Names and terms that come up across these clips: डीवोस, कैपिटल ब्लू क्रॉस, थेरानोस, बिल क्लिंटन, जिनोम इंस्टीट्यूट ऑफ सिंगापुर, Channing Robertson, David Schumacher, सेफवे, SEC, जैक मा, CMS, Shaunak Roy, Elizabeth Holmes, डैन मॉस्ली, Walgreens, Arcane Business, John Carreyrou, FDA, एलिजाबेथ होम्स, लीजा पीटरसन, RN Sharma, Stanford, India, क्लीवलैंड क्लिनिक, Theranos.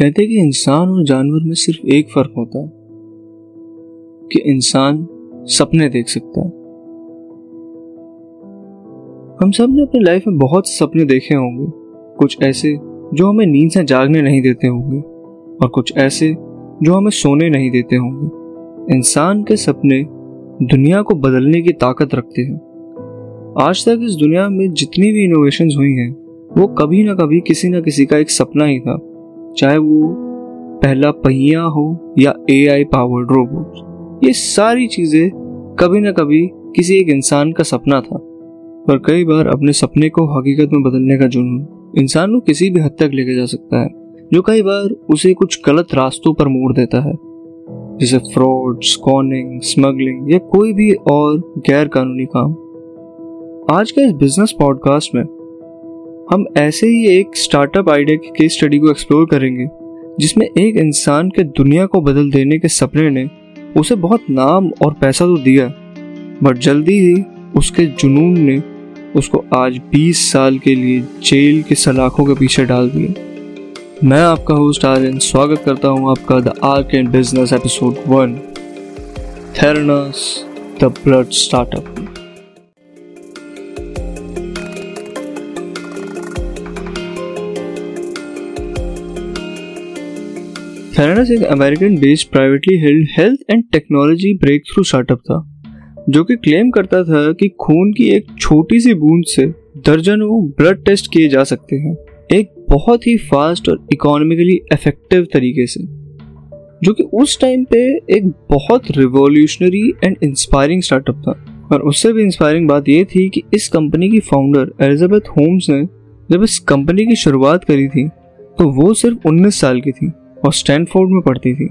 कहते हैं कि इंसान और जानवर में सिर्फ एक फर्क होता है कि इंसान सपने देख सकता है। हम सब ने अपनी लाइफ में बहुत सपने देखे होंगे, कुछ ऐसे जो हमें नींद से जागने नहीं देते होंगे और कुछ ऐसे जो हमें सोने नहीं देते होंगे। इंसान के सपने दुनिया को बदलने की ताकत रखते हैं। आज तक इस दुनिया में जितनी भी इनोवेशंस हुई हैं वो कभी ना कभी किसी ना किसी का एक सपना ही था, चाहे वो पहला पहिया हो या AI पावर्ड रोबोट। ये सारी चीज़ें कभी ना कभी किसी एक इंसान का सपना था, पर कई बार अपने सपने को हकीकत में बदलने का जुनून इंसान को किसी भी हद तक लेके जा सकता है, जो कई बार उसे कुछ गलत रास्तों पर मोड़ देता है, जैसे फ्रॉड, स्कॉनिंग, स्मगलिंग या कोई भी और गैर कानूनी काम। आज के इस बिजनेस पॉडकास्ट में हम ऐसे ही एक स्टार्टअप आइडिया की केस स्टडी को एक्सप्लोर करेंगे जिसमें एक इंसान के दुनिया को बदल देने के सपने ने उसे बहुत नाम और पैसा तो दिया, बट जल्दी ही उसके जुनून ने उसको आज 20 साल के लिए जेल के सलाखों के पीछे डाल दिया। मैं आपका होस्ट आर्यन स्वागत करता हूं आपका the arcane business episode 1, थेरानोस the blood startup. थेरानोस एक American based privately held health and technology breakthrough startup था, जो कि क्लेम करता था कि खून की एक छोटी सी बूंद से दर्जनों ब्लड टेस्ट किए जा सकते हैं, एक बहुत ही फास्ट और इकोनॉमिकली इफेक्टिव तरीके से, जो कि उस टाइम पे एक बहुत रिवोल्यूशनरी एंड इंस्पायरिंग स्टार्टअप था। और उससे भी इंस्पायरिंग बात यह थी कि इस कंपनी की फाउंडर एलिजाबेथ होम्स ने जब इस कंपनी की शुरुआत करी थी तो वो सिर्फ 19 साल की थी और स्टैनफोर्ड में पढ़ती थी,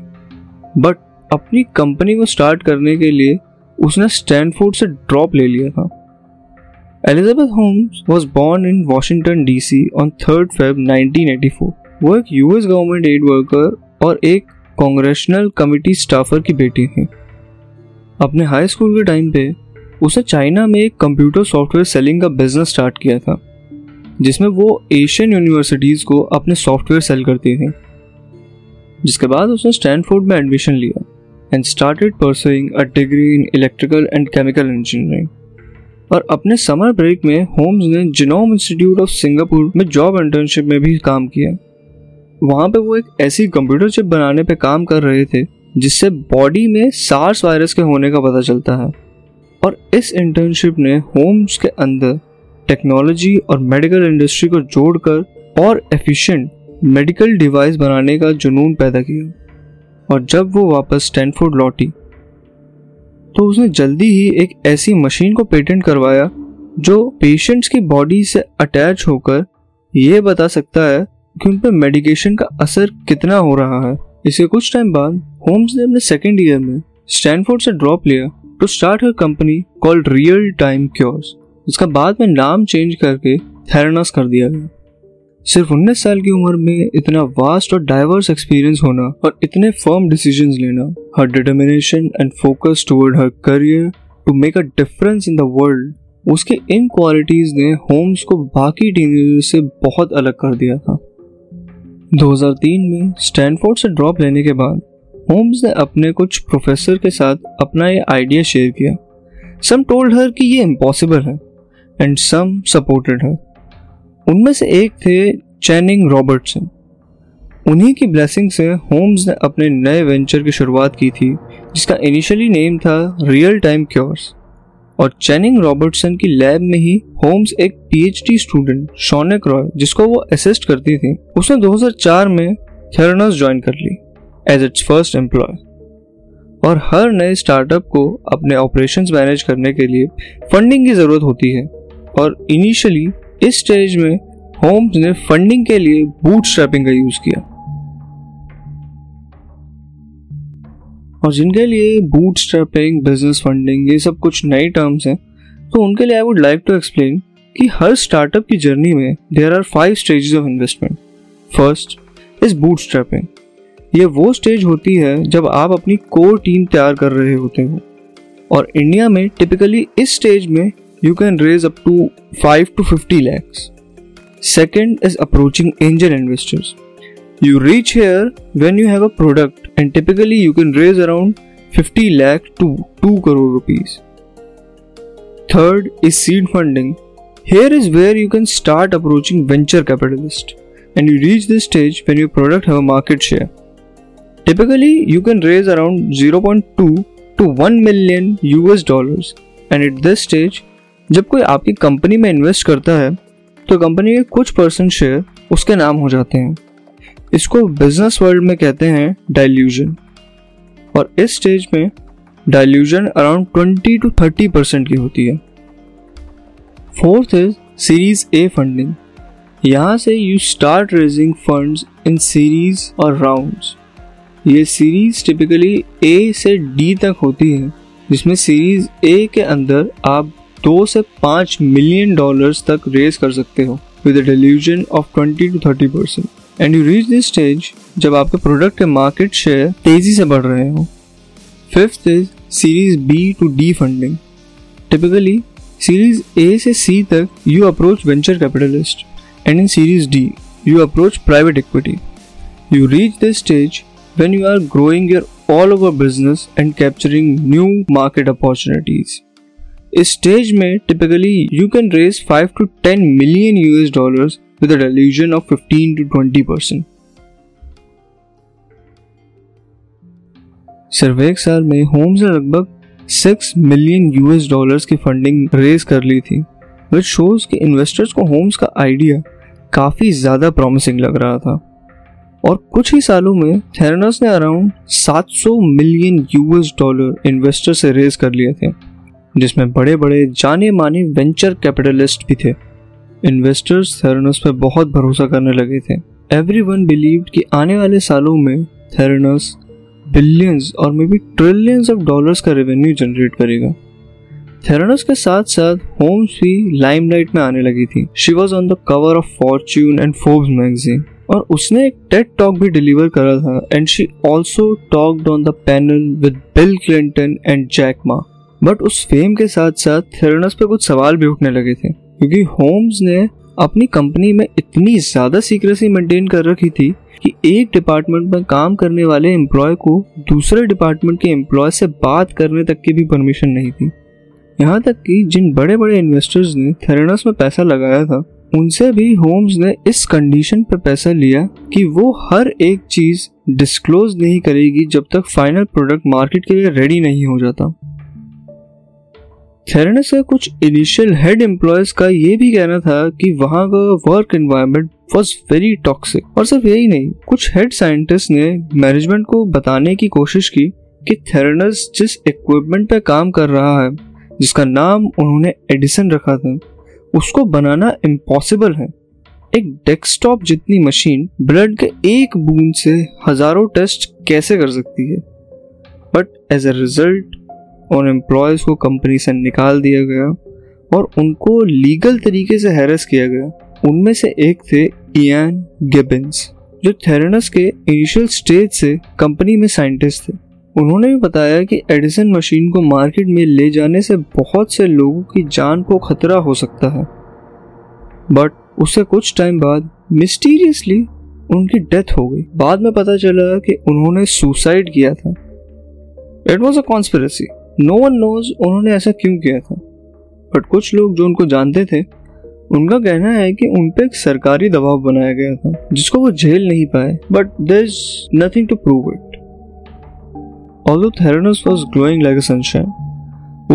बट अपनी कंपनी को स्टार्ट करने के लिए उसने स्टैनफोर्ड से ड्रॉप ले लिया था। एलिजाबेथ होम्स was born in Washington DC on 3rd Feb 1984। वो एक US गवर्नमेंट एड वर्कर और एक कांग्रेशनल कमिटी स्टाफर की बेटी थी। अपने हाई स्कूल के टाइम पे उसने चाइना में एक कंप्यूटर सॉफ्टवेयर सेलिंग का बिजनेस स्टार्ट किया था, जिसमें वो एशियन यूनिवर्सिटीज़ को अपने सॉफ्टवेयर सेल करती थी, जिसके बाद उसने स्टैनफोर्ड में एडमिशन लिया and started pursuing a degree in electrical and chemical engineering. और अपने समर ब्रेक में होम्स ने जिनोम इंस्टीट्यूट ऑफ सिंगापुर में जॉब इंटर्नशिप में भी काम किया। वहाँ पे वो एक ऐसी कंप्यूटर चिप बनाने पे काम कर रहे थे जिससे बॉडी में सार्स वायरस के होने का पता चलता है, और इस इंटर्नशिप ने होम्स के अंदर टेक्नोलॉजी और मेडिकल इंडस्ट्री को जोड़कर और एफिशिएंट मेडिकल डिवाइस बनाने का जुनून पैदा किया। और जब वो वापस स्टैनफोर्ड लौटी तो उसने जल्दी ही एक ऐसी मशीन को पेटेंट करवाया जो पेशेंट्स की बॉडी से अटैच होकर ये बता सकता है कि उन पर मेडिकेशन का असर कितना हो रहा है। इसके कुछ टाइम बाद होम्स ने अपने सेकेंड ईयर में स्टैनफोर्ड से ड्रॉप लिया to start her company called real time cures, जिसका बाद में नाम चेंज करके थेरानोस कर दिया गया। सिर्फ 19 साल की उम्र में इतना वास्ट और डाइवर्स एक्सपीरियंस होना और इतने फर्म डिसीजंस लेना, her determination and focus toward her career to make a difference in the world, उसके इन क्वालिटीज़ ने होम्स को बाकी टीनेजर्स से बहुत अलग कर दिया था। 2003 में स्टैनफोर्ड से ड्रॉप लेने के बाद होम्स ने अपने कुछ प्रोफेसर के साथ अपना ये आइडिया शेयर किया। सम टोल्ड हर कि ये इम्पॉसिबल है एंड सम सपोर्टेड हर। उनमें से एक थे चैनिंग रॉबर्टसन। उन्हीं की ब्लेसिंग से होम्स ने अपने नए वेंचर की शुरुआत की थी, जिसका इनिशियली नेम था रियल टाइम क्योर्स। और चैनिंग रॉबर्टसन की लैब में ही होम्स एक PhD स्टूडेंट शौनक रॉय, जिसको वो असिस्ट करती थी, उसने 2004 में थेरानोस ज्वाइन कर ली एज इट्स फर्स्ट एम्प्लॉय। और हर नए स्टार्टअप को अपने ऑपरेशंस मैनेज करने के लिए फंडिंग की ज़रूरत होती है, और इनिशियली इस स्टेज में होम्स ने फंडिंग के लिए बूटस्ट्रैपिंग का यूज किया। और जिनके लिए बूटस्ट्रैपिंग, बिजनेस फंडिंग ये सब कुछ नए टर्म्स हैं, तो उनके लिए I would like to explain कि हर स्टार्टअप की जर्नी में there are 5 stages of investment. First is bootstrapping. ये वो स्टेज होती है जब आप अपनी कोर टीम तैयार कर रहे होते हो, और इंडिया में टिपिकली इस स्टेज में you can raise up to 5 to 50 lakhs. Second is approaching angel investors. You reach here when you have a product, and typically you can raise around 50 lakh to 2 crore rupees. Third is seed funding. Here is where you can start approaching venture capitalists, and you reach this stage when your product have a market share. Typically, you can raise around 0.2 to 1 million US dollars, and at this stage, जब कोई आपकी company में invest करता है, तो company के कुछ percent share उसके नाम हो जाते हैं। इसको बिजनेस वर्ल्ड में कहते हैं डाइल्यूजन, और इस स्टेज में डाइल्यूजन अराउंड 20 to 30% की होती है। Fourth is series A funding. यहाँ से you start raising funds in series और राउंड्स। ये सीरीज टिपिकली ए से डी तक होती है, जिसमें सीरीज ए के अंदर आप 2 से 5 मिलियन डॉलर्स तक रेज कर सकते हो with a dilution of 20 to 30%, and you reach this stage जब आपके प्रोडक्ट के मार्केट शेयर तेजी से बढ़ रहे हो। Fifth is series B to D funding. Typically series A से सी तक you approach venture capitalist, and in series D you approach private equity. You reach this stage when you are growing your all over business and capturing new market opportunities. इस stage में typically you can raise 5 to 10 million US dollars with a dilution of 15 to 20%. सिर्फ एक साल में Holmes ने लगभग 6 million US dollars की funding raise कर ली थी, which shows कि इन्वेस्टर्स को होम्स का आइडिया काफी ज्यादा प्रॉमिसिंग लग रहा था। और कुछ ही सालों में थेरानोस ने around 700 million US dollar investor से रेज कर लिए थे, जिसमें बड़े बड़े जाने माने वेंचर कैपिटलिस्ट भी थे। इन्वेस्टर्स थेरानोस पर बहुत भरोसा करने लगे थे। एवरीवन बिलीव्ड कि आने वाले सालों में थेरानोस बिलियंस और maybe trillions of dollars का रेवेन्यू जनरेट करेगा। थेरानोस के साथ साथ होम्स भी लाइमलाइट में आने लगी थी। She was on the cover of Fortune and Forbes magazine, और उसने एक टेड टॉक भी डिलीवर करा था, and she also talked on the panel with बिल क्लिंटन and जैक मा। But उस फेम के साथ साथ थेरानोस पे कुछ सवाल भी उठने लगे थे, क्योंकि होम्स ने अपनी कंपनी में इतनी ज़्यादा सीक्रेसी मेंटेन कर रखी थी कि एक डिपार्टमेंट में काम करने वाले एम्प्लॉय को दूसरे डिपार्टमेंट के एम्प्लॉय से बात करने तक की भी परमिशन नहीं थी। यहाँ तक कि जिन बड़े बड़े इन्वेस्टर्स ने थेरानोस में पैसा लगाया था, उनसे भी होम्स ने इस कंडीशन पर पैसा लिया कि वो हर एक चीज डिस्क्लोज नहीं करेगी जब तक फाइनल प्रोडक्ट मार्केट के लिए रेडी नहीं हो जाता। थेरानोस के कुछ इनिशियल हेड एम्प्लॉयज का ये भी कहना था कि वहाँ का work environment was very toxic. और सिर्फ यही नहीं, कुछ हेड साइंटिस्ट ने मैनेजमेंट को बताने की कोशिश की कि थेरानोस जिस इक्विपमेंट पर काम कर रहा है, जिसका नाम उन्होंने एडिसन रखा था, उसको बनाना इम्पॉसिबल है। एक डेस्कटॉप जितनी मशीन ब्लड के एक बूंद से हजारों टेस्ट कैसे कर सकती है? बट एज अ रिजल्ट उन एम्प्लॉयज को कंपनी से निकाल दिया गया और उनको लीगल तरीके से हैरेस किया गया। उनमें से एक थे इयान गिबन्स, जो थेरानोस के इनिशियल स्टेज से कंपनी में साइंटिस्ट थे। उन्होंने भी बताया कि एडिसन मशीन को मार्केट में ले जाने से बहुत से लोगों की जान को खतरा हो सकता है, बट उससे कुछ टाइम बाद मिस्टीरियसली उनकी डेथ हो गई। बाद में पता चला कि उन्होंने सुसाइड किया था। It was a conspiracy, no one knows उन्होंने ऐसा क्यों किया था, बट कुछ लोग जो उनको जानते थे, उनका कहना है कि उन पर एक सरकारी दबाव बनाया गया था जिसको वो झेल नहीं पाए, but there is nothing to prove it. Although Theranos was glowing like a sunshine,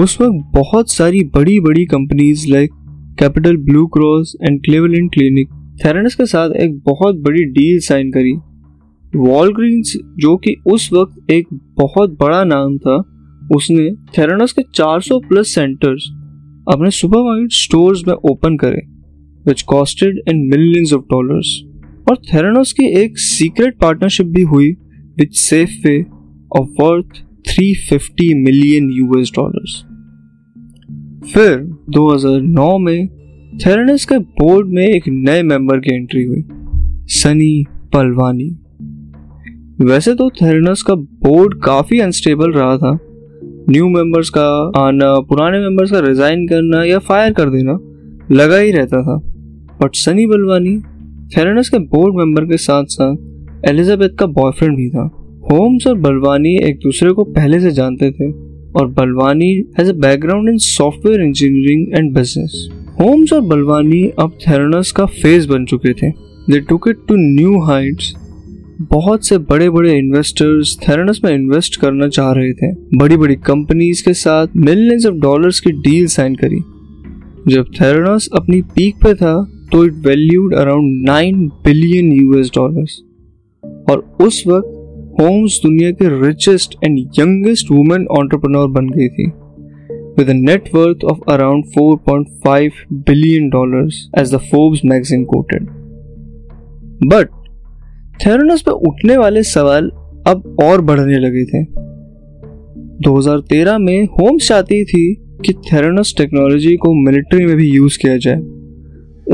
उस वक्त बहुत सारी बड़ी बड़ी companies like कैपिटल ब्लू क्रॉस and क्लीवलैंड क्लिनिक थेरानोस के साथ एक बहुत बड़ी डील साइन करी। वॉलग्रीन्स, जो कि उस वक्त एक बहुत बड़ा नाम था, उसने थेरानोस के 400 प्लस सेंटर्स अपने सुपरमार्केट स्टोर्स में ओपन करे, which costed in millions of dollars. और थेरानोस की एक सीक्रेट पार्टनरशिप भी हुई with सेफवे of worth 350 million US dollars. फिर 2009 में थेरानोस के बोर्ड में एक नए मेंबर की एंट्री हुई, सनी बलवानी। वैसे तो थेरानोस का बोर्ड काफी अनस्टेबल रहा था। न्यू मेंबर्स का आना, पुराने मेंबर्स का रिजाइन करना या फायर कर देना लगा ही रहता था, बट सनी बलवानी थेरानोस के बोर्ड मेंबर के साथ साथ एलिजाबेथ का बॉयफ्रेंड भी था। होम्स और बलवानी एक दूसरे को पहले से जानते थे और Balwani has a background in software engineering and business. Holmes और बलवानी अब थेरानोस का फेस बन चुके थे। They took it to new heights. बहुत से बड़े बड़े इन्वेस्टर्स थेरानोस में इन्वेस्ट करना चाह रहे थे। बड़ी बड़ी कंपनीज के साथ मिलियंस ऑफ डॉलर्स की डील साइन करी। जब थेरानोस अपनी पीक पे था तो इट वैल्यूड अराउंड $9 बिलियन। और उस वक्त होम्स दुनिया के richest and youngest women entrepreneur बन गई थी with a net worth of around $4.5 billion as the Forbes magazine quoted. But थेरानोस पर उठने वाले सवाल अब और बढ़ने लगे थे। 2013 में होम्स चाहती थी कि थेरानोस टेक्नोलॉजी को मिलिट्री में भी यूज किया जाए।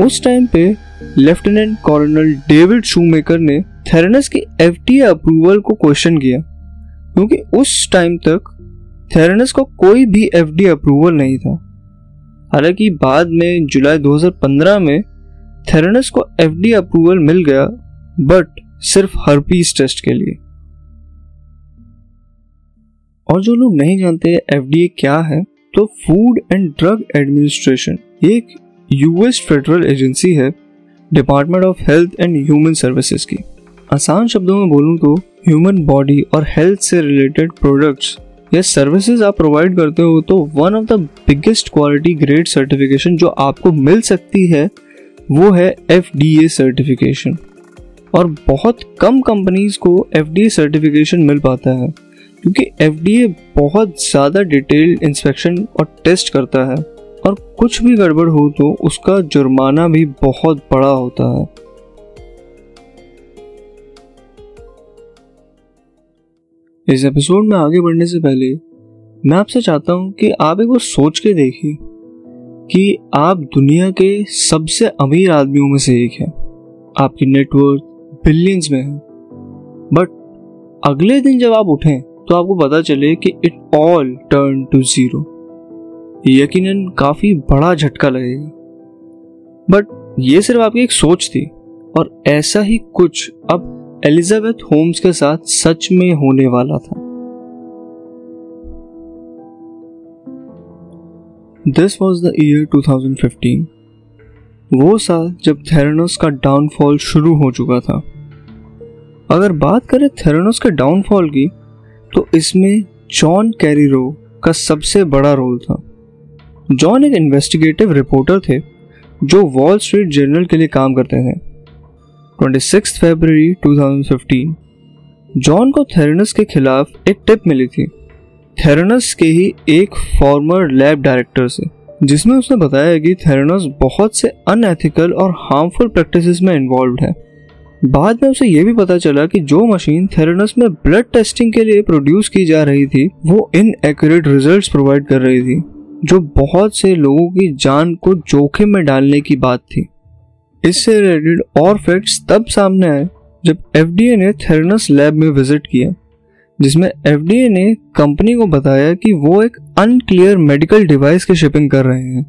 उस टाइम पे लेफ्टिनेंट कर्नल डेविड शूमेकर ने थेरानोस की एफडीए अप्रूवल को क्वेश्चन किया, क्योंकि उस टाइम तक थेरानोस को कोई भी एफडीए अप्रूवल नहीं था। हालांकि बाद में जुलाई 2015 में थेरानोस को एफडीए अप्रूवल मिल गया, बट सिर्फ हर्पीस टेस्ट के लिए। और जो लोग नहीं जानते एफडीए क्या है, तो फूड एंड ड्रग एडमिनिस्ट्रेशन एक यूएस फेडरल एजेंसी है department of health and human services की। आसान शब्दों में बोलूं तो ह्यूमन बॉडी और हेल्थ से रिलेटेड प्रोडक्ट्स या सर्विसेज आप प्रोवाइड करते हो तो one of the biggest quality grade certification जो आपको मिल सकती है वो है एफडीए सर्टिफिकेशन। और बहुत कम कंपनीज को FDA सर्टिफिकेशन मिल पाता है, क्योंकि FDA बहुत ज़्यादा डिटेल्ड इंस्पेक्शन और टेस्ट करता है और कुछ भी गड़बड़ हो तो उसका जुर्माना भी बहुत बड़ा होता है। इस एपिसोड में आगे बढ़ने से पहले मैं आपसे चाहता हूं कि आप एक बार सोच के देखिए कि आप दुनिया के सबसे अमीर आदमियों में से एक हैं। आपकी नेटवर्थ बिलियंस में है, बट अगले दिन जब आप उठें तो आपको पता चले कि it all turn to zero. यकीनन काफी बड़ा झटका लगेगा, बट ये सिर्फ आपकी एक सोच थी। और ऐसा ही कुछ अब एलिजाबेथ होम्स के साथ सच में होने वाला था। दिस वॉज द ईयर 2015, वो साल जब थेरानोस का डाउनफॉल शुरू हो चुका था। अगर बात करें थेरानोस के डाउनफॉल की, तो इसमें जॉन कैरीरो का सबसे बड़ा रोल था। जॉन एक इन्वेस्टिगेटिव रिपोर्टर थे जो वॉल स्ट्रीट जर्नल के लिए काम करते थे। 26 फरवरी 2015 जॉन को थेरानोस के खिलाफ एक टिप मिली थी, थेरानोस के ही एक फॉर्मर लैब डायरेक्टर से, जिसमें उसने बताया कि थेरानोस बहुत से अनएथिकल और हार्मफुल प्रैक्टिसेस में इन्वॉल्व है। बाद में उसे यह भी पता चला कि जो मशीन थेरानोस में ब्लड टेस्टिंग के लिए प्रोड्यूस की जा रही थी वो इनएक्यूरेट रिजल्ट्स प्रोवाइड कर रही थी, जो बहुत से लोगों की जान को जोखिम में डालने की बात थी। इससे रिलेटेड और फैक्ट्स तब सामने आए जब एफडीए ने थेरानोस लैब में विजिट किया, जिसमें एफडीए ने कंपनी को बताया कि वो एक अनक्लियर मेडिकल डिवाइस की शिपिंग कर रहे हैं।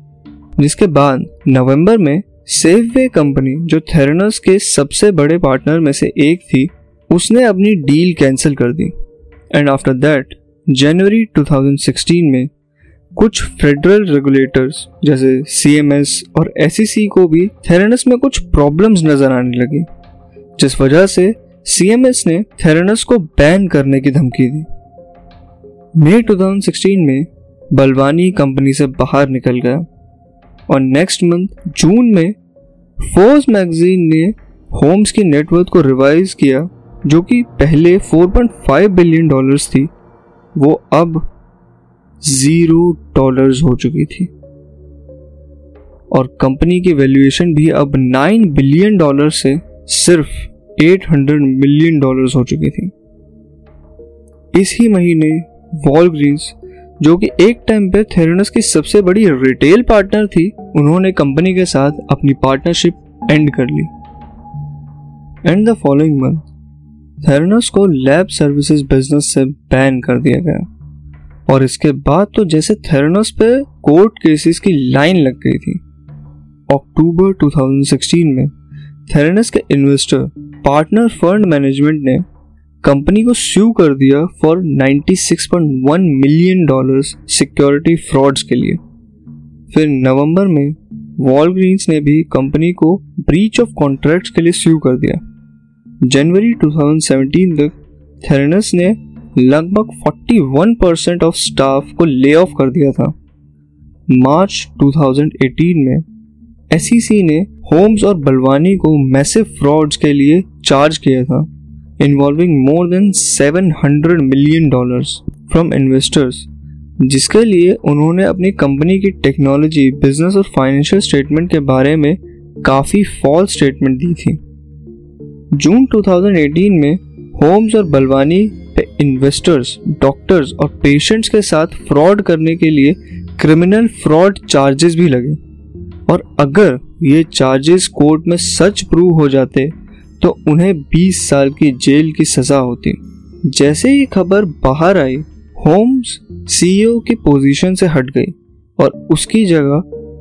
जिसके बाद नवंबर में सेफवे कंपनी, जो थेरानोस के सबसे बड़े पार्टनर में से एक थी, उसने अपनी डील कैंसिल कर दी। एंड आफ्टर दैट जनवरी 2016 में कुछ फेडरल रेगुलेटर्स जैसे सीएमएस और एसईसी को भी थेरानोस में कुछ प्रॉब्लम्स नजर आने लगी, जिस वजह से CMS ने थेरानोस को बैन करने की धमकी दी। मई 2016 में बलवानी कंपनी से बाहर निकल गया और नेक्स्ट मंथ जून में फोर्स मैगजीन ने होम्स की नेटवर्थ को रिवाइज किया, जो कि पहले $4.5 बिलियन थी, वो अब $0 हो चुकी थी। और कंपनी की वैल्यूएशन भी अब $9 बिलियन से सिर्फ $800 मिलियन हो चुकी थी। इस ही महीने वॉलग्रीन्स, जो कि एक टाइम पे थेरानोस की सबसे बड़ी रिटेल पार्टनर थी, उन्होंने कंपनी के साथ अपनी पार्टनरशिप एंड कर ली। And the following month थेरानोस को लैब सर्विसेज बिजनेस से बैन कर दिया गया। और इसके बाद तो जैसे थेरानोस पे कोर्ट केसेस की लाइन लग गई थी। अक्टूबर 2016 में थेरानोस के इन्वेस्टर पार्टनर फंड मैनेजमेंट ने कंपनी को स्यू कर दिया फॉर $96.1 मिलियन सिक्योरिटी फ्रॉड्स के लिए। फिर नवंबर में वॉलग्रीन्स ने भी कंपनी को ब्रीच ऑफ कॉन्ट्रैक्ट्स के लिए स्यू कर दिया। जनवरी 2017 तक थेरानस ने लगभग 41% ऑफ स्टाफ को ले ऑफ कर दिया था। मार्च 2018 में SEC ने होम्स और बलवानी को मैसिव फ्रॉड्स के लिए चार्ज किया था, involving more than $700 million from investors, जिसके लिए उन्होंने अपनी कंपनी की टेक्नोलॉजी, बिजनेस और फाइनेंशियल स्टेटमेंट के बारे में काफ़ी फॉल्स स्टेटमेंट दी थी। जून 2018 में होम्स और बलवानी पे इन्वेस्टर्स, डॉक्टर्स और पेशेंट्स के साथ फ्रॉड करने के लिए क्रिमिनल फ्रॉड चार्जेस भी लगे, और अगर ये चार्जेस कोर्ट में सच प्रूव हो जाते तो उन्हें 20 साल की जेल की सज़ा होती। जैसे ही खबर बाहर आई, होम्स CEO की पोजीशन से हट गई और उसकी जगह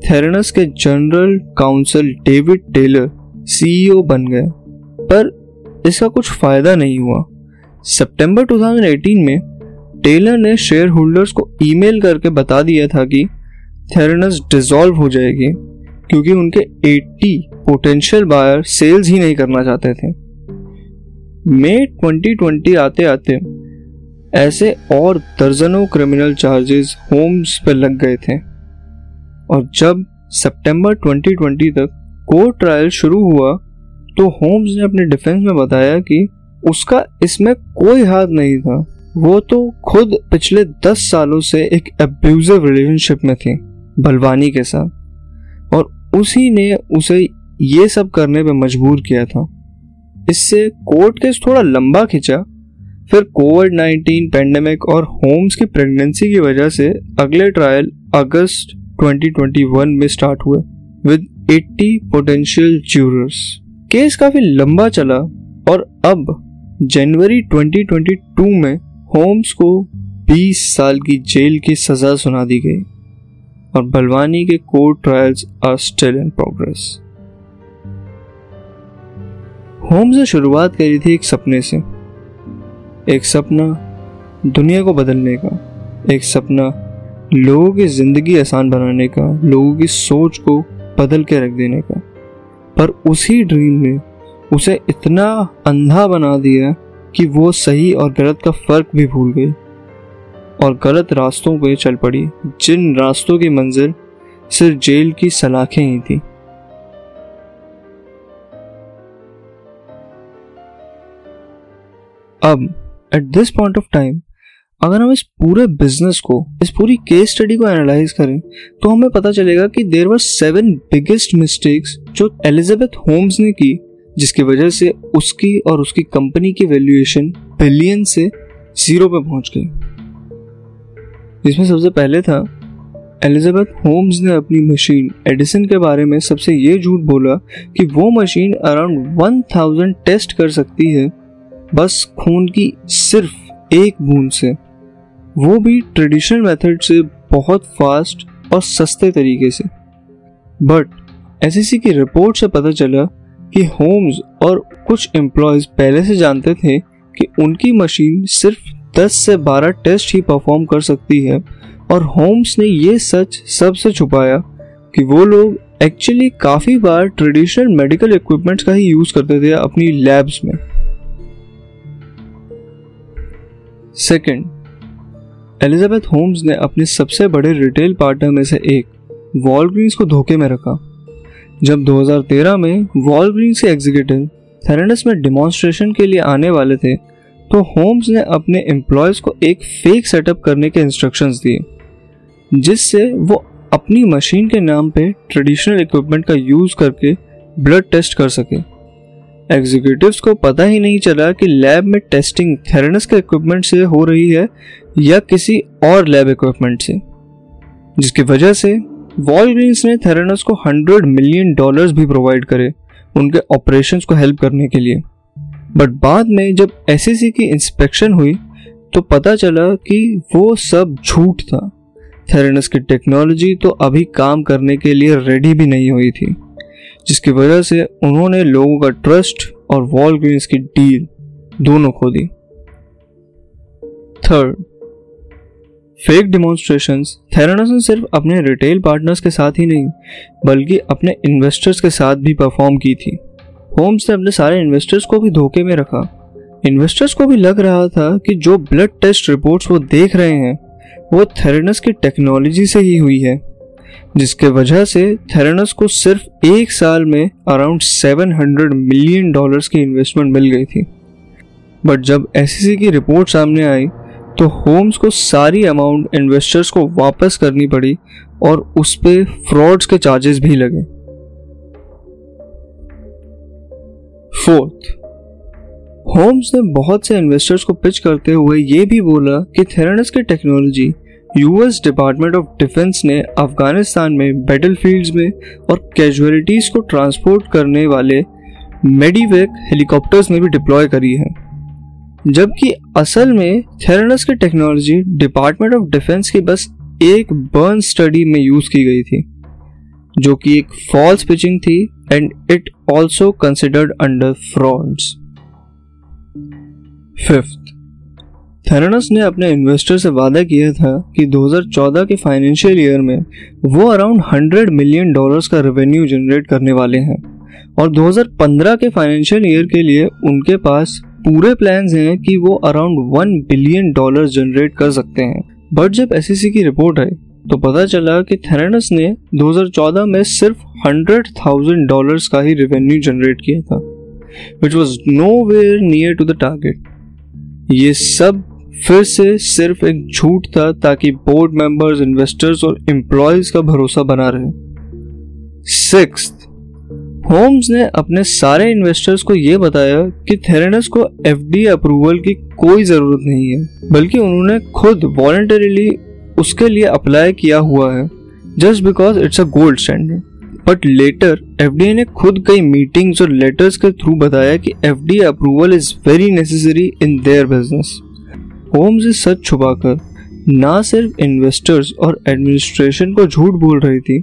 थेरानस के general counsel David Taylor CEO बन गए, पर इसका कुछ फ़ायदा नहीं हुआ। सितंबर 2018 में टेलर ने शेयर होल्डर्स को ईमेल करके बता दिया था कि थेरानस डिसॉल्व हो जाएगी, क्योंकि उनके 80 पोटेंशियल बायर सेल्स ही नहीं करना चाहते थे। मई 2020 आते आते ऐसे और दर्जनों क्रिमिनल चार्जेस होम्स पर लग गए थे, और जब सितंबर 2020 तक कोर्ट ट्रायल शुरू हुआ तो होम्स ने अपने डिफेंस में बताया कि उसका इसमें कोई हाथ नहीं था, वो तो खुद पिछले 10 सालों से एक एब्यूजिव रिलेशनशिप में थी बलवानी के साथ, और उसी ने उसे ये सब करने पे मजबूर किया था। इससे कोर्ट केस थोड़ा लंबा खिंचा। फिर कोविड-19 पेंडेमिक और होम्स की प्रेगनेंसी की वजह से अगले ट्रायल अगस्त 2021 में स्टार्ट हुए विद 80 पोटेंशियल ज्यूरर्स। केस काफ़ी लंबा चला और अब जनवरी 2022 में होम्स को 20 साल की जेल की सज़ा सुना दी गई, और बलवानी के court trials are still in progress. Holmes ने शुरुआत करी थी एक सपने से, एक सपना दुनिया को बदलने का, एक सपना लोगों की ज़िंदगी आसान बनाने का, लोगों की सोच को बदल के रख देने का, पर उसी ड्रीम ने उसे इतना अंधा बना दिया कि वो सही और गलत का फ़र्क भी भूल गई और गलत रास्तों पे चल पड़ी, जिन रास्तों की मंजिल सिर्फ जेल की सलाखें ही थी। अब at this point of time अगर हम इस पूरे बिजनेस को, इस पूरी केस स्टडी को एनालाइज करें तो हमें पता चलेगा कि देयर वर 7 बिगेस्ट मिस्टेक्स जो एलिजाबेथ होम्स ने की, जिसकी वजह से उसकी और उसकी कंपनी की वैल्यूएशन बिलियन से 0 पे पहुंच गई। इसमें सबसे पहले था, एलिजाबेथ होम्स ने अपनी मशीन एडिसन के बारे में सबसे ये झूठ बोला कि वो मशीन अराउंड 1000 टेस्ट कर सकती है बस खून की सिर्फ एक बूंद से, वो भी ट्रेडिशनल मेथड से बहुत फास्ट और सस्ते तरीके से। बट एसईसी की रिपोर्ट से पता चला कि होम्स और कुछ एम्प्लॉयज़ पहले से जानते थे कि उनकी मशीन सिर्फ 10 से 12 टेस्ट ही परफॉर्म कर सकती है, और होम्स ने ये सच सबसे छुपाया कि वो लोग एक्चुअली काफ़ी बार ट्रेडिशनल मेडिकल इक्विपमेंट्स का ही यूज़ करते थे अपनी लैब्स में। सेकंड, एलिजाबेथ होम्स ने अपने सबसे बड़े रिटेल पार्टनर में से एक वॉलग्रीन्स को धोखे में रखा। जब 2013 में वॉलग्रीन्स के एग्जीक्यूटिव थेरानस में डिमॉन्स्ट्रेशन के लिए आने वाले थे तो होम्स ने अपने एम्प्लॉयज़ को एक फेक सेटअप करने के इंस्ट्रक्शंस दिए, जिससे वो अपनी मशीन के नाम पे ट्रेडिशनल इक्विपमेंट का यूज़ करके ब्लड टेस्ट कर सके। एग्जीक्यूटिव्स को पता ही नहीं चला कि लैब में टेस्टिंग थेरानस के इक्विपमेंट से हो रही है या किसी और लैब इक्विपमेंट से, जिसकी वजह से वॉलग्रीन्स ने थेरानस को $100 मिलियन भी प्रोवाइड करे उनके ऑपरेशंस को हेल्प करने के लिए। बट बाद में जब SEC की इंस्पेक्शन हुई तो पता चला कि वो सब झूठ था। थेरानस की टेक्नोलॉजी तो अभी काम करने के लिए रेडी भी नहीं हुई थी, जिसकी वजह से उन्होंने लोगों का ट्रस्ट और वॉलग्रीन्स की डील दोनों खो दी। Third, fake demonstrations. थेरानोस ने सिर्फ अपने रिटेल पार्टनर्स के साथ ही नहीं बल्कि अपने इन्वेस्टर्स के साथ भी परफॉर्म की थी। होम्स ने अपने सारे इन्वेस्टर्स को भी धोखे में रखा। इन्वेस्टर्स को भी लग रहा था कि जो ब्लड टेस्ट रिपोर्ट्स वो देख रहे हैं वो थेरानोस की टेक्नोलॉजी से ही हुई है, जिसके वजह से थेरानोस को सिर्फ एक साल में अराउंड $700 मिलियन की इन्वेस्टमेंट मिल गई थी। बट जब SEC की रिपोर्ट सामने आई तो होम्स को सारी अमाउंट इन्वेस्टर्स को वापस करनी पड़ी और उस पर फ्रॉड्स के चार्जेस भी लगे। फोर्थ, होम्स ने बहुत से इन्वेस्टर्स को पिच करते हुए ये भी बोला कि थेरानोस की technology US department of defence ने अफगानिस्तान में बैटलफील्ड्स में और कैजुअलिटीज़ को ट्रांसपोर्ट करने वाले मेडिवेक हेलीकॉप्टर्स में भी डिप्लॉय करी है, जबकि असल में थेरानोस की टेक्नोलॉजी डिपार्टमेंट ऑफ डिफेंस की बस एक बर्न स्टडी में यूज़ की गई थी, जो कि एक फॉल्स पिचिंग थी and it also considered under frauds. Fifth, थेरानोस ने अपने इन्वेस्टर से वादा किया था कि 2014 के फाइनेंशियल ईयर में वो अराउंड $100 मिलियन का रेवेन्यू जनरेट करने वाले हैं और 2015 के फाइनेंशियल ईयर के लिए उनके पास पूरे प्लान्स हैं कि वो अराउंड $1 बिलियन जनरेट कर सकते हैं। बट जब SEC की रिपोर्ट आई तो पता चला कि थेरानोस ने 2014 में सिर्फ $100,000 का ही रेवेन्यू जनरेट किया था, which was nowhere near to the target. ये सब फिर से सिर्फ एक झूठ था ताकि बोर्ड मेंबर्स, इन्वेस्टर्स और एम्प्लॉयज का भरोसा बना रहे। सिक्स्थ, होम्स ने अपने सारे इन्वेस्टर्स को ये बताया कि थेरानोस को FDA अप्रूवल की कोई ज़रूरत नहीं है, बल्कि उन्होंने खुद वॉलंटरीली उसके लिए अप्लाई किया हुआ है, just because it's a gold standard. But later FDA ने खुद कई मीटिंग्स और लेटर्स के थ्रू बताया कि FDA approval is very necessary in their business. Holmes ये सच छुपाकर ना सिर्फ इन्वेस्टर्स और एडमिनिस्ट्रेशन को झूठ बोल रही थी,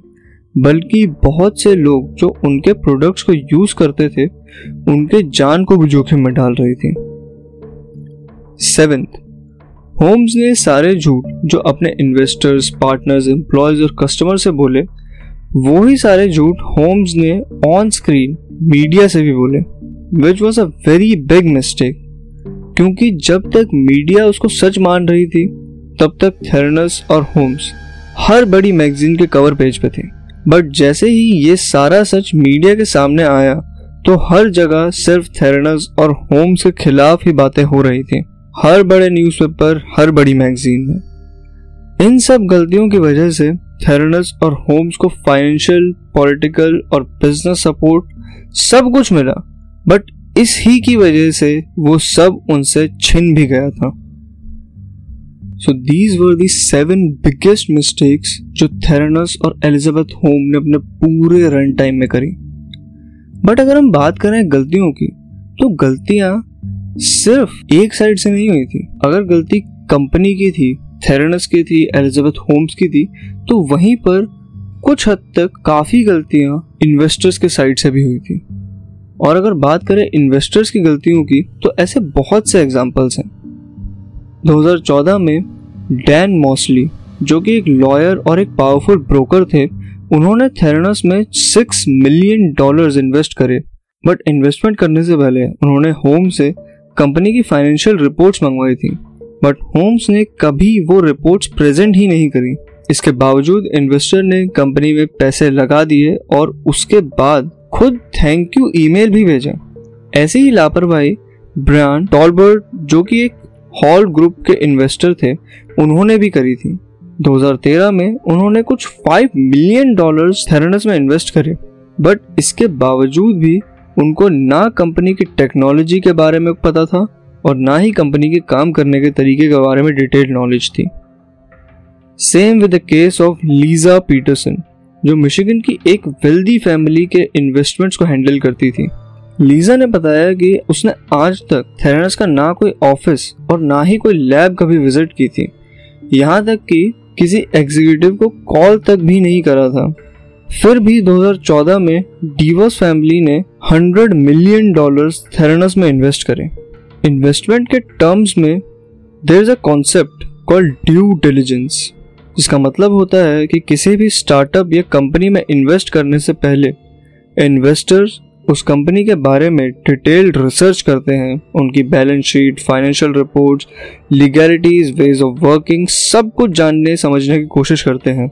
बल्कि बहुत से लोग जो उनके प्रोडक्ट्स को यूज़ करते थे उनके जान को भी जोखिम में डाल रही थी। सेवेंथ, होम्स ने सारे झूठ जो अपने इन्वेस्टर्स, पार्टनर्स, एम्प्लॉयज और कस्टमर से बोले, वो ही सारे झूठ होम्स ने ऑन स्क्रीन मीडिया से भी बोले, which was a very big mistake, क्योंकि जब तक मीडिया उसको सच मान रही थी तब तक थेरानोस और होम्स हर बड़ी मैगजीन के कवर पेज पे थे। बट जैसे ही ये सारा सच मीडिया के सामने आया तो हर जगह सिर्फ थेरानोस और होम्स के खिलाफ ही बातें हो रही थी, हर बड़े न्यूज़पेपर, हर बड़ी मैगजीन में। इन सब गलतियों की वजह से थेरानोस और होम्स को फाइनेंशियल, पॉलिटिकल और बिजनेस सपोर्ट सब कुछ मिला, बट इस ही की वजह से वो सब उनसे छिन भी गया था। So these were the 7 biggest mistakes जो थेरानोस और एलिजाबेथ होम ने अपने पूरे रन टाइम में करी। बट अगर हम बात करें गलतियों की, तो गलतियां सिर्फ एक साइड से नहीं हुई थी। अगर गलती कंपनी की थी, थेरानोस की थी, एलिजाबेथ होम्स की थी, तो वहीं पर कुछ हद तक काफ़ी गलतियां इन्वेस्टर्स के साइड से भी हुई थी। और अगर बात करें इन्वेस्टर्स की गलतियों की, तो ऐसे बहुत से एग्जाम्पल्स हैं। 2014 में डैन मॉस्ली, जो कि एक लॉयर और एक पावरफुल ब्रोकर थे, उन्होंने थेरानोस में $6 मिलियन इन्वेस्ट करे, बट इन्वेस्टमेंट करने से पहले उन्होंने होम्स से कंपनी की फाइनेंशियल रिपोर्ट्स मंगवाई थी, बट होम्स ने कभी वो रिपोर्ट्स प्रेजेंट ही नहीं करी। इसके बावजूद इन्वेस्टर ने कंपनी में पैसे लगा दिए और उसके बाद खुद थैंक यू ईमेल भी भेजा। ऐसी ही लापरवाही ब्रायन टॉलबर्ट, जो कि एक हॉल ग्रुप के इन्वेस्टर थे, उन्होंने भी करी थी। 2013 में उन्होंने कुछ $5 मिलियन थेरानोस में इन्वेस्ट करे, बट इसके बावजूद भी उनको ना कंपनी की टेक्नोलॉजी के बारे में पता था और ना ही कंपनी के काम करने के तरीके के बारे में डिटेल्ड नॉलेज थी। Same with the case of लीजा पीटरसन, जो मिशिगन की एक वेल्दी फैमिली के इन्वेस्टमेंट्स को हैंडल करती थी। लीजा ने बताया कि उसने आज तक थेरानोस का ना कोई ऑफिस और ना ही कोई लैब कभी विजिट की थी, यहाँ तक कि किसी एग्जीक्यूटिव को कॉल तक भी नहीं करा था। फिर भी 2014 में डीवोस फैमिली ने $100 मिलियन थेरानोस में इन्वेस्ट करें। इन्वेस्टमेंट के टर्म्स में there is a concept called due diligence, जिसका मतलब होता है कि किसी भी स्टार्टअप या कंपनी में इन्वेस्ट करने से पहले इन्वेस्टर्स उस कंपनी के बारे में डिटेल्ड रिसर्च करते हैं, उनकी balance sheet, financial reports, legalities, ways of working, सब कुछ जानने समझने की कोशिश करते हैं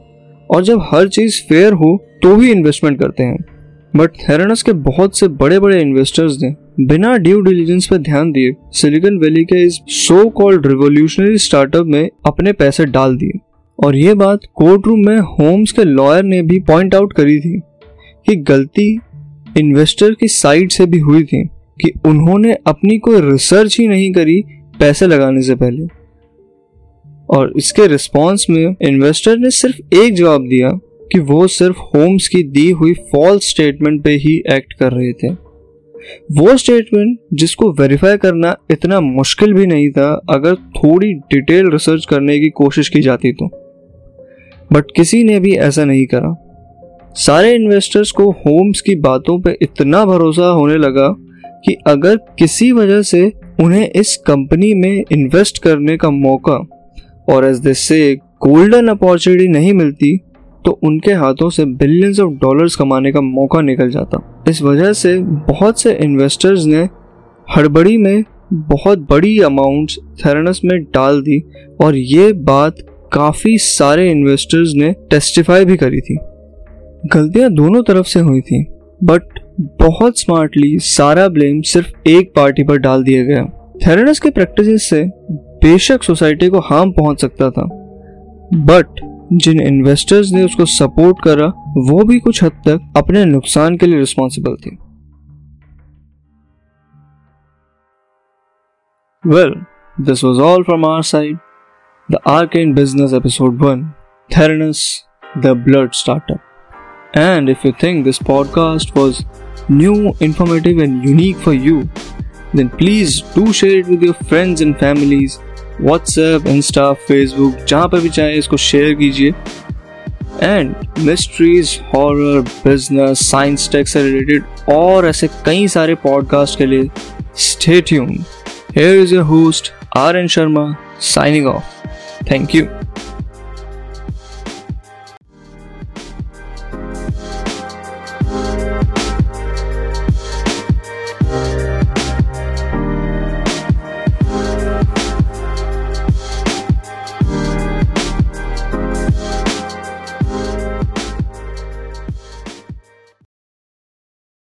और जब हर चीज़ फेयर हो तो ही इन्वेस्टमेंट करते हैं। बट थेरानोस के बहुत से बड़े बड़े इन्वेस्टर्स ने बिना ड्यू डिलिजेंस पर ध्यान दिए सिलिकॉन वैली के इस सो कॉल्ड रिवोल्यूशनरी स्टार्टअप में अपने पैसे डाल दिए, और ये बात कोर्ट रूम में होम्स के लॉयर ने भी पॉइंट आउट करी थी कि गलती इन्वेस्टर की साइड से भी हुई थी कि उन्होंने अपनी कोई रिसर्च ही नहीं करी पैसे लगाने से पहले। और इसके रिस्पॉन्स में इन्वेस्टर ने सिर्फ एक जवाब दिया कि वो सिर्फ होम्स की दी हुई फॉल्स स्टेटमेंट पे ही एक्ट कर रहे थे, वो स्टेटमेंट जिसको वेरीफाई करना इतना मुश्किल भी नहीं था अगर थोड़ी डिटेल रिसर्च करने की कोशिश की जाती तो। बट किसी ने भी ऐसा नहीं करा। सारे इन्वेस्टर्स को होम्स की बातों पे इतना भरोसा होने लगा कि अगर किसी वजह से उन्हें इस कंपनी में इन्वेस्ट करने का मौका और एज दे से गोल्डन अपॉर्चुनिटी नहीं मिलती तो उनके हाथों से बिलियंस ऑफ डॉलर्स कमाने का मौका निकल जाता। इस वजह से बहुत से इन्वेस्टर्स ने हड़बड़ी में बहुत बड़ी अमाउंट्स थेरानोस में डाल दी और ये बात काफ़ी सारे इन्वेस्टर्स ने टेस्टिफाई भी करी थी। गलतियाँ दोनों तरफ से हुई थी बट बहुत स्मार्टली सारा ब्लेम सिर्फ एक पार्टी पर डाल दिया गया। थेरानोस के प्रैक्टिसेस से बेशक सोसाइटी को हार्म पहुंच सकता था बट जिन इन्वेस्टर्स ने उसको सपोर्ट करा वो भी कुछ हद तक अपने नुकसान के लिए रिस्पॉन्सिबल थे। Well, this was all from our side. The arcane business episode 1, थेरानोस the blood startup. And if you think this podcast was new, informative and unique for you, then please do share it with your friends and families, WhatsApp, Insta, Facebook, जहाँ पर भी चाहे इसको share कीजिए। And mysteries, horror, business, science tech से related और ऐसे कई सारे podcast के लिए stay tuned. Here is your host, RN Sharma, signing off. Thank you.